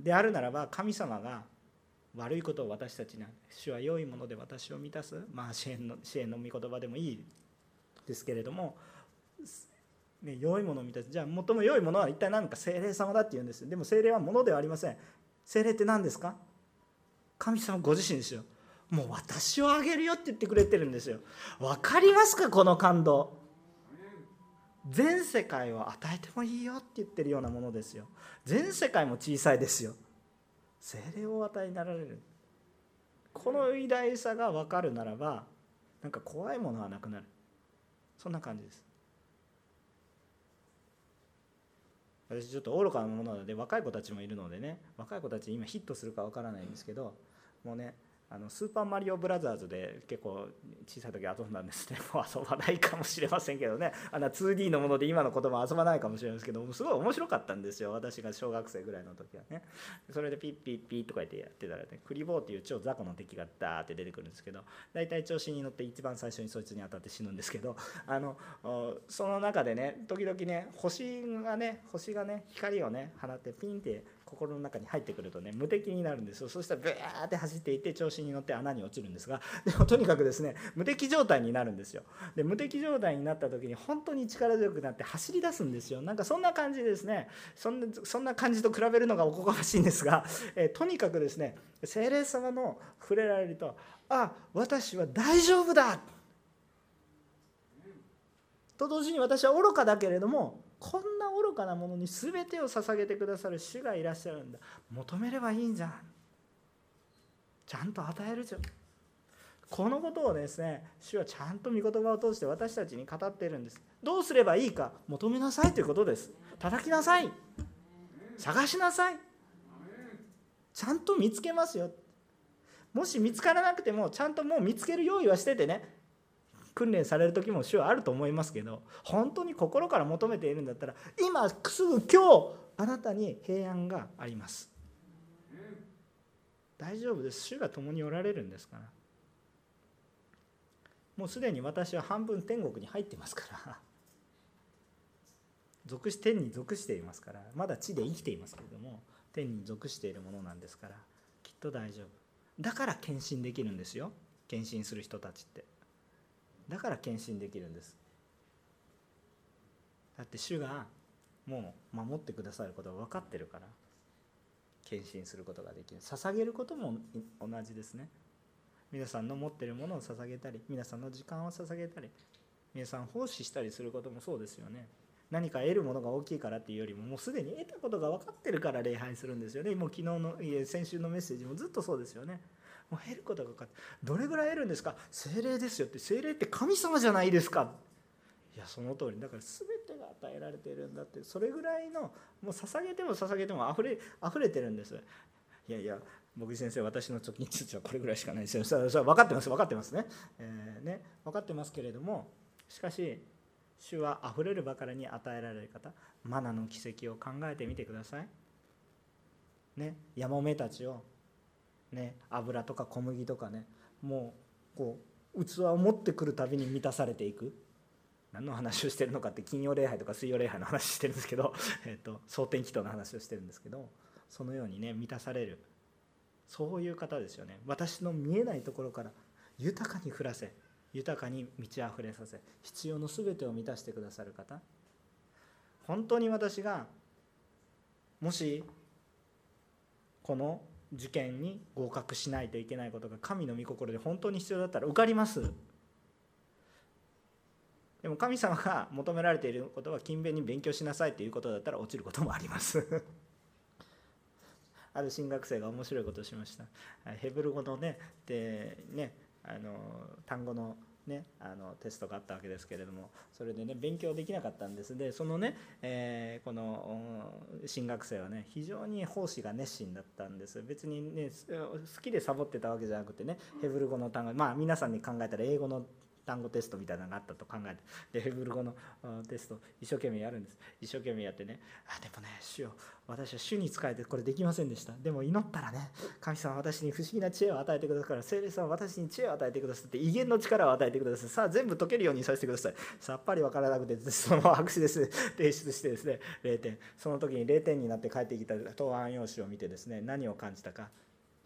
であるならば、神様が悪いことを私たちに、主は良いもので私を満たす、支援の御言葉でもいいですけれども、良いものを満たす。じゃあ最も良いものは一体何か。聖霊様だって言うんです。でも聖霊はものではありません。聖霊って何ですか。神様ご自身ですよ。もう私をあげるよって言ってくれてるんですよ。分かりますか、この感動。全世界を与えてもいいよって言ってるようなものですよ。全世界も小さいですよ。聖霊をお与えになられる、この偉大さが分かるならば、なんか怖いものはなくなる、そんな感じです。私ちょっと愚かなものなので、若い子たちもいるのでね、若い子たち今ヒットするかわからないんですけど、もうね、スーパーマリオブラザーズで結構小さい時遊んだんですね。もう遊ばないかもしれませんけどね、2D のもので今の言葉遊ばないかもしれないですけど、すごい面白かったんですよ、私が小学生ぐらいの時はね。それでピッピッピッとかやってたらね、クリボーっていう超雑魚の敵がダーって出てくるんですけど、大体調子に乗って一番最初にそいつに当たって死ぬんですけど、その中でね、時々ね、星がね光をね放ってピンって心の中に入ってくるとね、無敵になるんですよ。そしたらブワーって走っていって調子に乗って穴に落ちるんですが、でもとにかくですね、無敵状態になるんですよ。で、無敵状態になった時に本当に力強くなって走り出すんですよ。なんかそんな感じですね。そんな感じと比べるのがおこがましいんですが、とにかくですね、聖霊様の触れられると、あ、私は大丈夫だと同時に、私は愚かだけれども、こんな愚かなものに全てを捧げてくださる主がいらっしゃるんだ。求めればいいんじゃん。ちゃんと与えるじゃん。このことをですね、主はちゃんと御言葉を通して私たちに語っているんです。どうすればいいか、求めなさいということです。叩きなさい。探しなさい。ちゃんと見つけますよ。もし見つからなくても、ちゃんともう見つける用意はしててね。訓練される時も主はあると思いますけど、本当に心から求めているんだったら、今すぐ今日あなたに平安があります。大丈夫です。主が共におられるんですから。もうすでに私は半分天国に入ってますから属し天に属していますから、まだ地で生きていますけれども天に属しているものなんですから、きっと大丈夫だから献身できるんですよ。献身する人たちってだから献身できるんです。だって主がもう守ってくださることが分かってるから献身することができる。捧げることも同じですね。皆さんの持ってるものを捧げたり、皆さんの時間を捧げたり、皆さん奉仕したりすることもそうですよね。何か得るものが大きいからっていうよりも、もうすでに得たことが分かってるから礼拝するんですよね。もう昨日の先週のメッセージもずっとそうですよね。もう得ることが分かって、どれぐらい得るんですか。聖霊ですよって、聖霊って神様じゃないですか。いやその通りだから、全てが与えられているんだって、それぐらいのもう捧げても捧げても溢れてるんです。いやいや牧師先生、私の貯金通帳はこれぐらいしかないですよ。それは分かってます、分かってます ね、分かってますけれども、しかし主はあふれるばかりに与えられる方。マナの奇跡を考えてみてくださいね。ヤモメたちをね、油とか小麦とかね、もうこう器を持ってくるたびに満たされていく。何の話をしてるのかって、金曜礼拝とか水曜礼拝の話してるんですけど、総天祈祷の話をしてるんですけど、そのようにね満たされる、そういう方ですよね。私の見えないところから豊かに降らせ、豊かに満ちあふれさせ、必要のすべてを満たしてくださる方。本当に私がもしこの受験に合格しないといけないことが神の御心で本当に必要だったら受かります。でも神様が求められていることは勤勉に勉強しなさいということだったら落ちることもありますある神学生が面白いことをしました。ヘブル語のね、でね、単語のね、テストがあったわけですけれども、それでね勉強できなかったんです。でそのね、この神学生はね非常に奉仕が熱心だったんです。別にね好きでサボってたわけじゃなくてね、ヘブル語の単語、まあ皆さんに考えたら英語の単語テストみたいなのがあったと考えて、でヘブル語のテスト一生懸命やるんです。一生懸命やってね、あでもね主よ、私は主に仕えてこれできませんでした。でも祈ったらね、神様は私に不思議な知恵を与えてくださるから、聖霊様は私に知恵を与えてくださって、威厳の力を与えてください、さあ全部解けるようにさせてください。さっぱり分からなくて、そのまま白紙です提出してですね0点、その時に0点になって帰ってきた答案用紙を見てですね、何を感じたか、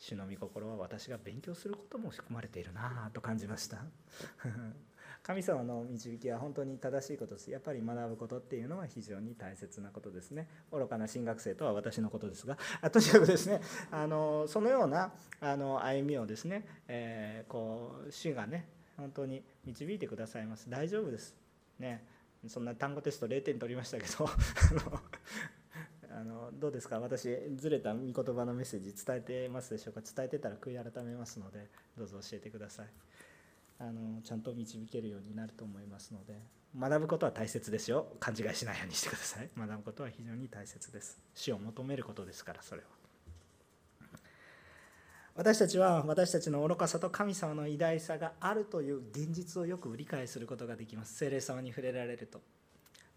主の御心は私が勉強することも仕組まれているなと感じました神様の導きは本当に正しいことです。やっぱり学ぶことっていうのは非常に大切なことですね。愚かな神学生とは私のことですが、とにかくですね、そのような歩みをですね、こう主がね本当に導いてくださいます。大丈夫ですね。そんな単語テスト0点取りましたけどどうですか、私ずれた御言葉のメッセージ伝えてますでしょうか。伝えてたら悔い改めますので、どうぞ教えてください。ちゃんと導けるようになると思いますので、学ぶことは大切ですよ。勘違いしないようにしてください。学ぶことは非常に大切です。死を求めることですから、それは。私たちは私たちの愚かさと神様の偉大さがあるという現実をよく理解することができます。聖霊様に触れられると。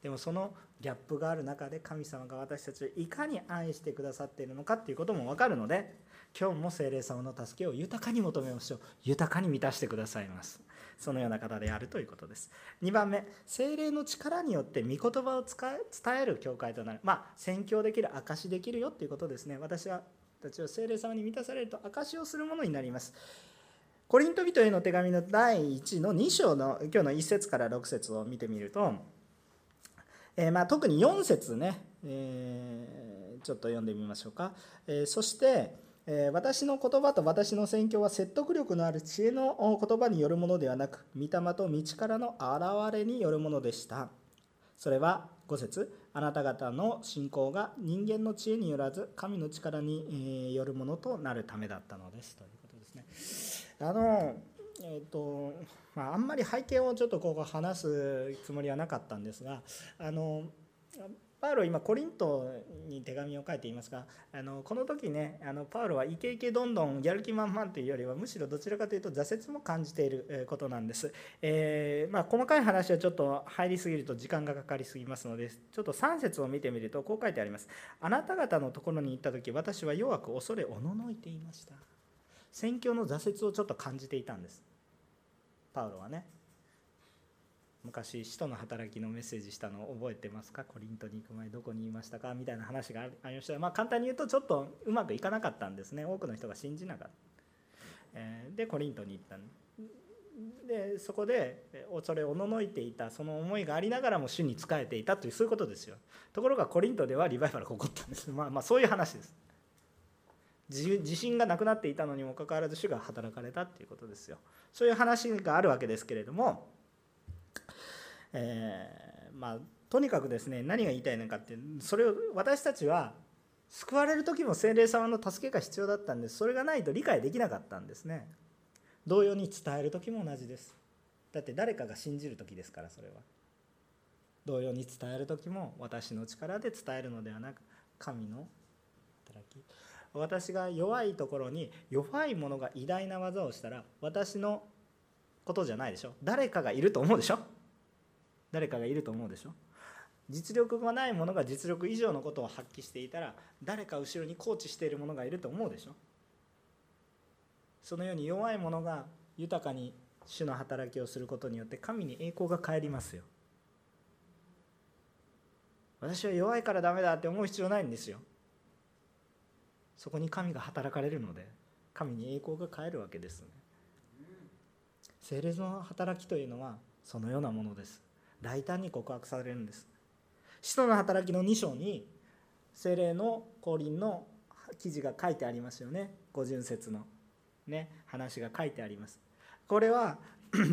でもそのギャップがある中で、神様が私たちをいかに愛してくださっているのかということも分かるので、今日も聖霊様の助けを豊かに求めましょう。豊かに満たしてくださいます。そのような方であるということです。2番目、聖霊の力によって御言葉を伝える教会となる。まあ宣教できる、証しできるよということですね。私たちは聖霊様に満たされると証しをするものになります。コリント人への手紙の第1の2章の今日の1節から6節を見てみると、特に4節ね、ちょっと読んでみましょうか。そして、私の言葉と私の宣教は説得力のある知恵の言葉によるものではなく、御霊と道からの現れによるものでした。それは5節、あなた方の信仰が人間の知恵によらず、神の力によるものとなるためだったのですということですね。あんまり背景をちょっとここ話すつもりはなかったんですが、パウロ今コリントに手紙を書いていますが、この時ね、パウロはイケイケどんどんやる気満々というよりはむしろどちらかというと挫折も感じていることなんです。細かい話はちょっと入りすぎると時間がかかりすぎますので、ちょっと3節を見てみるとこう書いてあります。あなた方のところに行った時、私は弱く恐れおののいていました。宣教の挫折をちょっと感じていたんです、パウロはね。昔使徒の働きのメッセージしたのを覚えてますか？コリントに行く前どこにいましたかみたいな話がありました。簡単に言うとちょっとうまくいかなかったんですね。多くの人が信じなかった。でコリントに行ったんで、そこで恐れおののいていた、その思いがありながらも主に仕えていたという、そういうことですよ。ところがコリントではリバイバルが起こったんです。そういう話です。自信がなくなっていたのにもかかわらず主が働かれたということですよ。そういう話があるわけですけれども、とにかくですね、何が言いたいのかって、それを私たちは救われる時も聖霊様の助けが必要だったんです。それがないと理解できなかったんですね。同様に伝える時も同じです。だって誰かが信じる時ですから。それは同様に伝える時も私の力で伝えるのではなく神の働き。私が弱いところに弱い者が偉大な技をしたら、私のことじゃないでしょ。誰かがいると思うでしょ。実力がない者が実力以上のことを発揮していたら、誰か後ろにコーチしている者がいると思うでしょ。そのように弱い者が豊かに主の働きをすることによって神に栄光が返りますよ。私は弱いからダメだって思う必要ないんですよ。そこに神が働かれるので、神に栄光が返るわけですね。聖霊の働きというのはそのようなものです。大胆に告白されるんです。使徒の働きの2章に聖霊の降臨の記事が書いてありますよね。五巡節の、ね、話が書いてあります。これは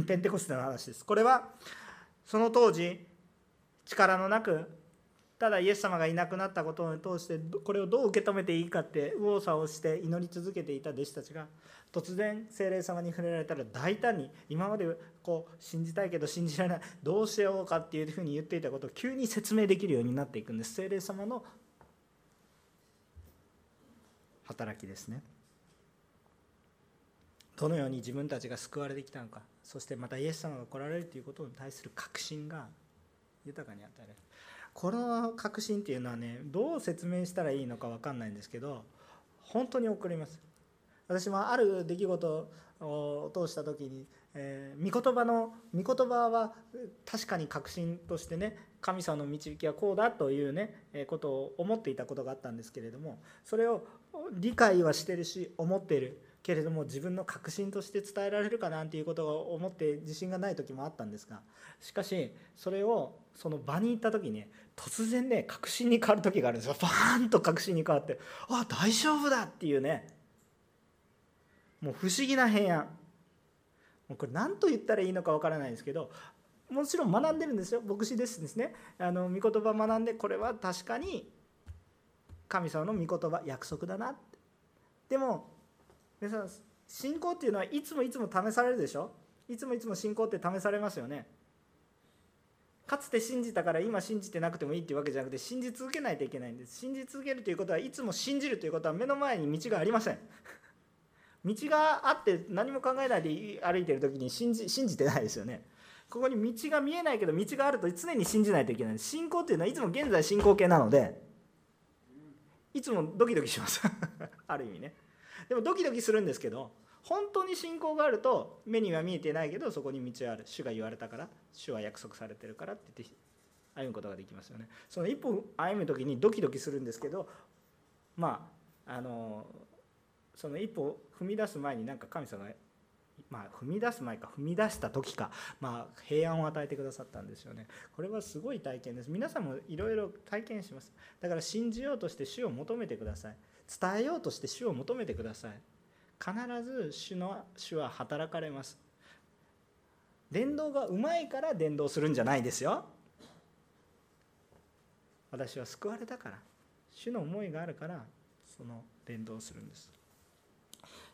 ペンテコステの話です。これはその当時力のなくただイエス様がいなくなったことを通して、これをどう受け止めていいかって右往左往して祈り続けていた弟子たちが、突然聖霊様に触れられたら大胆に、今まで信じたいけど信じられない、どうしようかっていうふうに言っていたことを急に説明できるようになっていくんです。聖霊様の働きですね。どのように自分たちが救われてきたのか、そしてまたイエス様が来られるということに対する確信が豊かに与えられる。この確信っていうのはね、どう説明したらいいのか分かんないんですけど、本当に起こります。私もある出来事を通した時に、御言葉は確かに確信としてね、神様の導きはこうだというね、ことを思っていたことがあったんですけれども、それを理解はしてるし思っているけれども、自分の確信として伝えられるかなんていうことを思って自信がない時もあったんですが、しかしそれをその場に行った時に、突然ね、確信に変わる時があるんですよ。バーンと確信に変わって、あ、大丈夫だっていうね、もう不思議な平安。もうこれ何と言ったらいいのかわからないんですけど、もちろん学んでるんですよ。牧師ですですね、御言葉学んで、これは確かに神様の御言葉、約束だなって。でも皆さん、信仰っていうのはいつもいつも試されるでしょ。いつもいつも信仰って試されますよね。かつて信じたから今信じてなくてもいいっていうわけじゃなくて、信じ続けないといけないんです。信じ続けるということは、いつも信じるということは目の前に道がありません。道があって何も考えないで歩いてる時に信じてないですよね。ここに道が見えないけど道があると常に信じないといけない。信仰っていうのはいつも現在進行形なので、いつもドキドキしますある意味ね。でもドキドキするんですけど、本当に信仰があると、目には見えてないけどそこに道はある。主が言われたから、主は約束されてるからって言って歩むことができますよね。その一歩歩む時にドキドキするんですけど、その一歩を踏み出す前に、なんか神様が、踏み出した時か、平安を与えてくださったんですよね。これはすごい体験です。皆さんもいろいろ体験します。だから信じようとして主を求めてください。伝えようとして主を求めてください。必ず主は働かれます。伝道がうまいから伝道するんじゃないですよ。私は救われたから、主の思いがあるからその伝道するんです。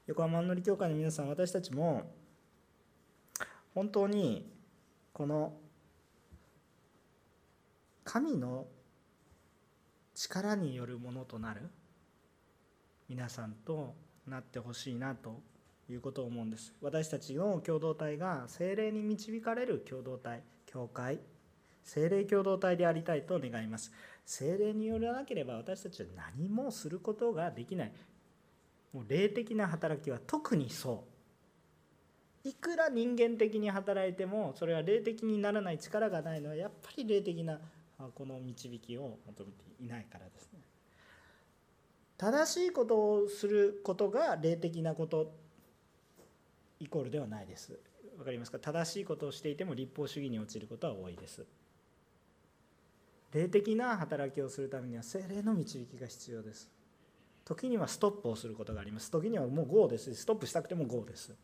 横浜のり教会の皆さん、私たちも本当にこの神の力によるものとなる皆さんとなってほしいなということを思うんです。私たちの共同体が聖霊に導かれる共同体、教会、聖霊共同体でありたいと願います。聖霊によらなければ私たちは何もすることができない。もう霊的な働きは特にそう。いくら人間的に働いてもそれは霊的にならない、力がないのはやっぱり霊的なこの導きを求めていないからですね。正しいことをすることが霊的なことイコールではないです。わかりますか？正しいことをしていても立法主義に陥ることは多いです。霊的な働きをするためには聖霊の導きが必要です。時にはストップをすることがあります。時にはもう GO です。ストップしたくても GO です。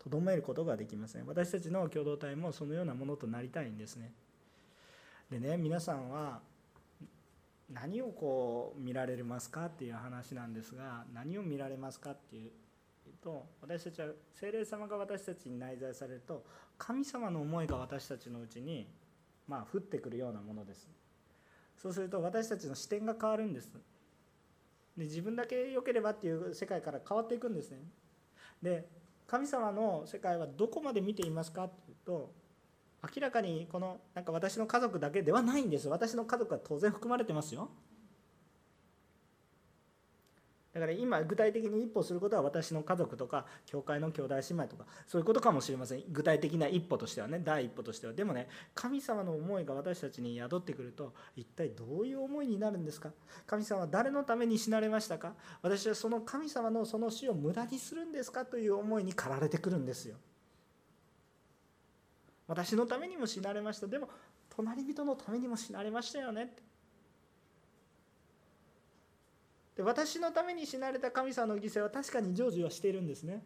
とどめることができません。私たちの共同体もそのようなものとなりたいんですね。でね、皆さんは何をこう見られますかっていう話なんですが、何を見られますかっていうと、私たちは聖霊様が私たちに内在されると、神様の思いが私たちのうちに降ってくるようなものです。そうすると私たちの視点が変わるんです。で、自分だけ良ければっていう世界から変わっていくんですね。で、神様の世界はどこまで見ていますかっていうと、明らかにこのなんか私の家族だけではないんです。私の家族は当然含まれてますよ。だから今具体的に一歩することは私の家族とか教会の兄弟姉妹とかそういうことかもしれません。具体的な一歩としてはね、第一歩としては。でもね、神様の思いが私たちに宿ってくると、一体どういう思いになるんですか？神様は誰のために死なれましたか？私はその神様のその死を無駄にするんですかという思いに駆られてくるんですよ。私のためにも死なれました。でも隣人のためにも死なれましたよねって。で、私のために死なれた神様の犠牲は確かに成就はしているんですね。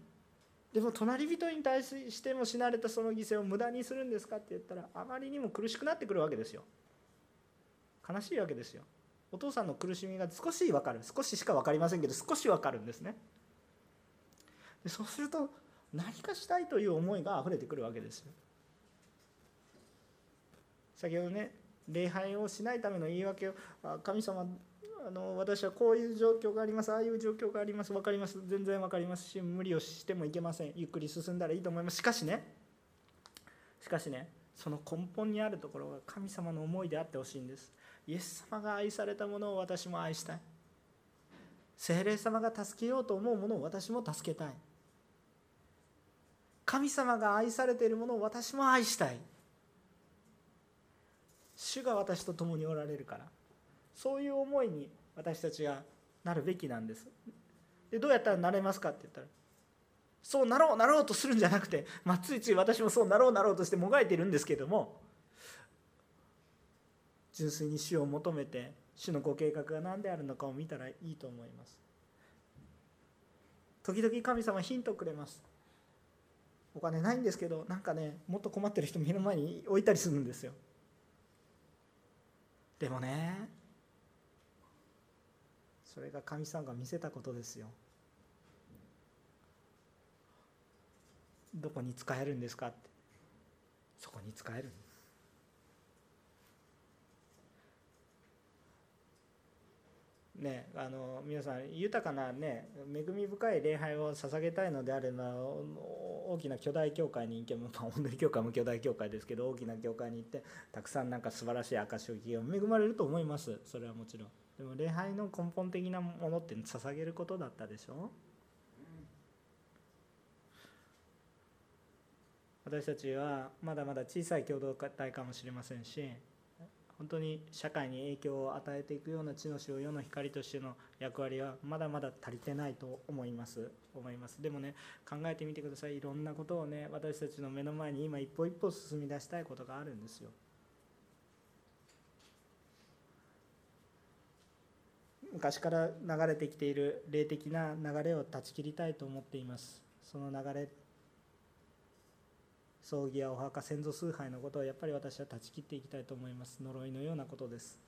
でも隣人に対しても死なれたその犠牲を無駄にするんですかって言ったら、あまりにも苦しくなってくるわけですよ。悲しいわけですよ。お父さんの苦しみが少し分かる。少ししか分かりませんけど、少し分かるんですね。で、そうすると何かしたいという思いがあふれてくるわけですよ。先ほどね、礼拝をしないための言い訳を、神様私はこういう状況があります、ああいう状況があります、分かります、全然分かりますし、無理をしてもいけません、ゆっくり進んだらいいと思います。しかしね、その根本にあるところが神様の思いであってほしいんです。イエス様が愛されたものを私も愛したい。聖霊様が助けようと思うものを私も助けたい。神様が愛されているものを私も愛したい。主が私と共におられるから、そういう思いに私たちがなるべきなんです。で、どうやったらなれますかって言ったら、そうなろうなろうとするんじゃなくて、ついつい私もそうなろうなろうとしてもがいてるんですけども、純粋に主を求めて、主のご計画が何であるのかを見たらいいと思います。時々神様ヒントくれます。お金ないんですけど、なんかね、もっと困ってる人目の前に置いたりするんですよ。でもね、それが神様が見せたことですよ。どこに使えるんですかって。そこに使えるんです。ね、皆さん豊かなね、恵み深い礼拝を捧げたいのであれば、大きな巨大教会に行けば、本当に教会も巨大教会ですけど、大きな教会に行ってたくさんなんか素晴らしい証を聞けば恵まれると思います。それはもちろん。でも礼拝の根本的なものって捧げることだったでしょ。私たちはまだまだ小さい共同体かもしれませんし、本当に社会に影響を与えていくような地の塩、世の光としての役割はまだまだ足りてないと思います。でもね、考えてみてください。いろんなことをね、私たちの目の前に今一歩一歩進み出したいことがあるんですよ。昔から流れてきている霊的な流れを断ち切りたいと思っています。その流れ、葬儀やお墓、先祖崇拝のことをやっぱり私は断ち切っていきたいと思います。呪いのようなことです。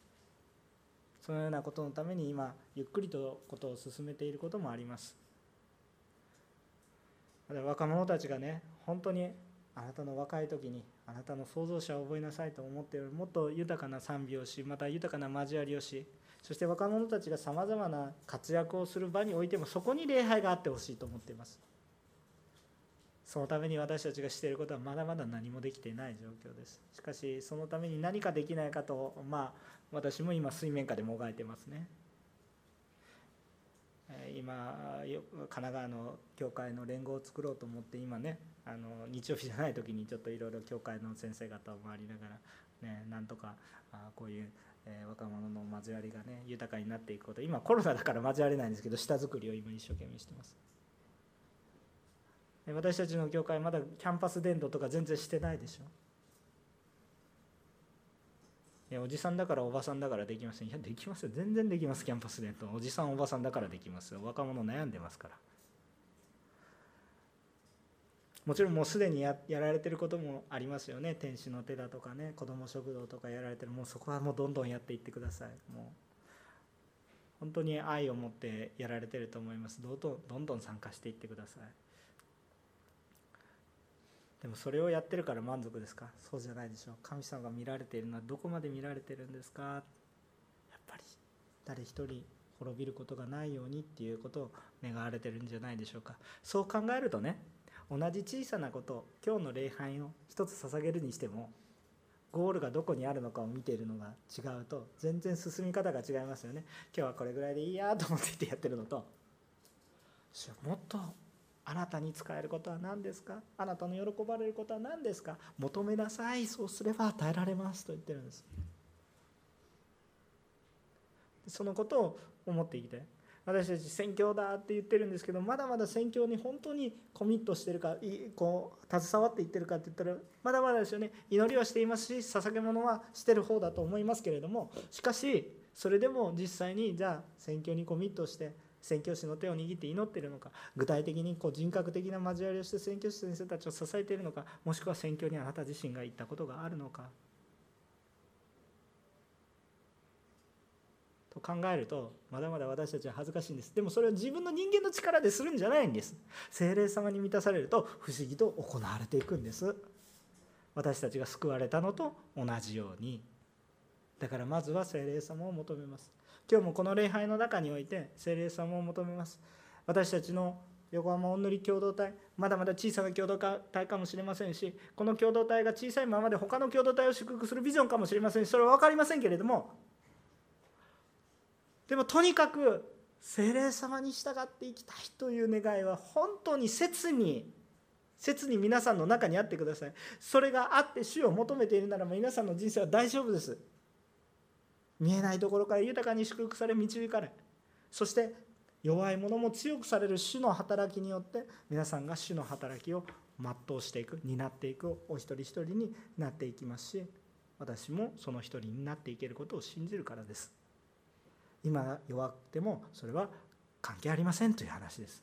そのようなことのために今ゆっくりとことを進めていることもあります。だから若者たちがね、本当にあなたの若い時にあなたの創造者を覚えなさいと思っている、もっと豊かな賛美をし、また豊かな交わりをし、そして若者たちがさまざまな活躍をする場においてもそこに礼拝があってほしいと思っています。そのために私たちがしていることはまだまだ何もできていない状況です。しかしそのために何かできないかと、私も今水面下でもがいてますね。今神奈川の教会の連合を作ろうと思って今ね、日曜日じゃない時にちょっといろいろ教会の先生方を回りながら、なんとかこういう若者の交わりがね豊かになっていくこと、今コロナだから交われないんですけど下作りを今一生懸命してます。私たちの教会まだキャンパス伝道とか全然してないでしょ。おじさんだからおばさんだからできません。いやできますよ、全然できます。キャンパス伝道、おじさんおばさんだからできます。若者悩んでますから。もちろんもうすでに やられてることもありますよね。天使の手だとかね、子ども食堂とかやられてる、もうそこはもうどんどんやっていってください。もう本当に愛を持ってやられてると思います。どんどん参加していってください。でもそれをやってるから満足ですか？そうじゃないでしょう。神様が見られているのはどこまで見られてるんですか？やっぱり誰一人滅びることがないようにっていうことを願われてるんじゃないでしょうか。そう考えるとね、同じ小さなこと、今日の礼拝を一つ捧げるにしても、ゴールがどこにあるのかを見ているのが違うと、全然進み方が違いますよね。今日はこれぐらいでいいやと思っていてやってるのと、もっとあなたに使えることは何ですか？あなたの喜ばれることは何ですか？求めなさい、そうすれば与えられますと言ってるんです。そのことを思ってきて、私たち宣教だって言ってるんですけど、まだまだ宣教に本当にコミットしてるか、こう携わっていってるかって言ったらまだまだですよね。祈りはしていますし、捧げ物はしてる方だと思いますけれども、しかしそれでも実際にじゃあ宣教にコミットして宣教師の手を握って祈っているのか、具体的にこう人格的な交わりをして宣教師先生たちを支えているのか、もしくは宣教にあなた自身が行ったことがあるのかと考えると、まだまだ私たちは恥ずかしいんです。でもそれを自分の人間の力でするんじゃないんです。聖霊様に満たされると不思議と行われていくんです。私たちが救われたのと同じように。だからまずは聖霊様を求めます。今日もこの礼拝の中において聖霊様を求めます。私たちの横浜おんぬり共同体、まだまだ小さな共同体かもしれませんし、この共同体が小さいままで他の共同体を祝福するビジョンかもしれませんし、それは分かりませんけれども、でもとにかく聖霊様に従っていきたいという願いは本当に切に皆さんの中にあってください。それがあって主を求めているならば皆さんの人生は大丈夫です。見えないところから豊かに祝福され導かれ、そして弱いものも強くされる主の働きによって皆さんが主の働きを全うしていく、担っていくお一人一人になっていきますし、私もその一人になっていけることを信じるからです。今弱くてもそれは関係ありませんという話です。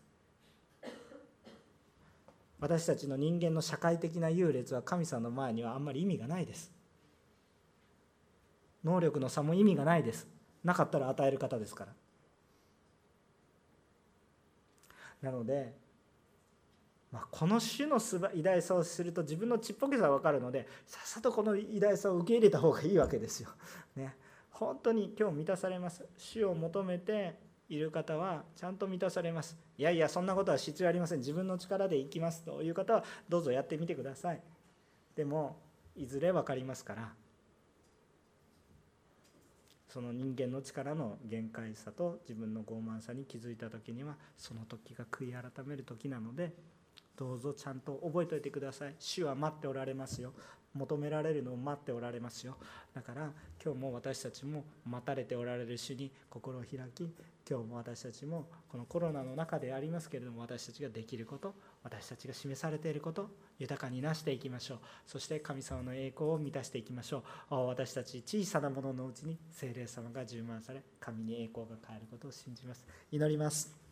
私たちの人間の社会的な優劣は神様の前にはあんまり意味がないです。能力の差も意味がないです。なかったら与える方ですから。なので、この種の偉大さをすると自分のちっぽけさは分かるので、さっさとこの偉大さを受け入れた方がいいわけですよ、ね、本当に今日満たされます。主を求めている方はちゃんと満たされます。いやいやそんなことは必要ありません、自分の力でいきますという方はどうぞやってみてください。でもいずれ分かりますから、その人間の力の限界さと自分の傲慢さに気づいた時には、その時が悔い改める時なので、どうぞちゃんと覚えておいてください。主は待っておられますよ。求められるのを待っておられますよ。だから今日も私たちも待たれておられる主に心を開き、今日も私たちもこのコロナの中でありますけれども、私たちができること、私たちが示されていること、豊かになしていきましょう。そして神様の栄光を満たしていきましょう。私たち小さなもののうちに聖霊様が充満され、神に栄光が変えることを信じます。祈ります。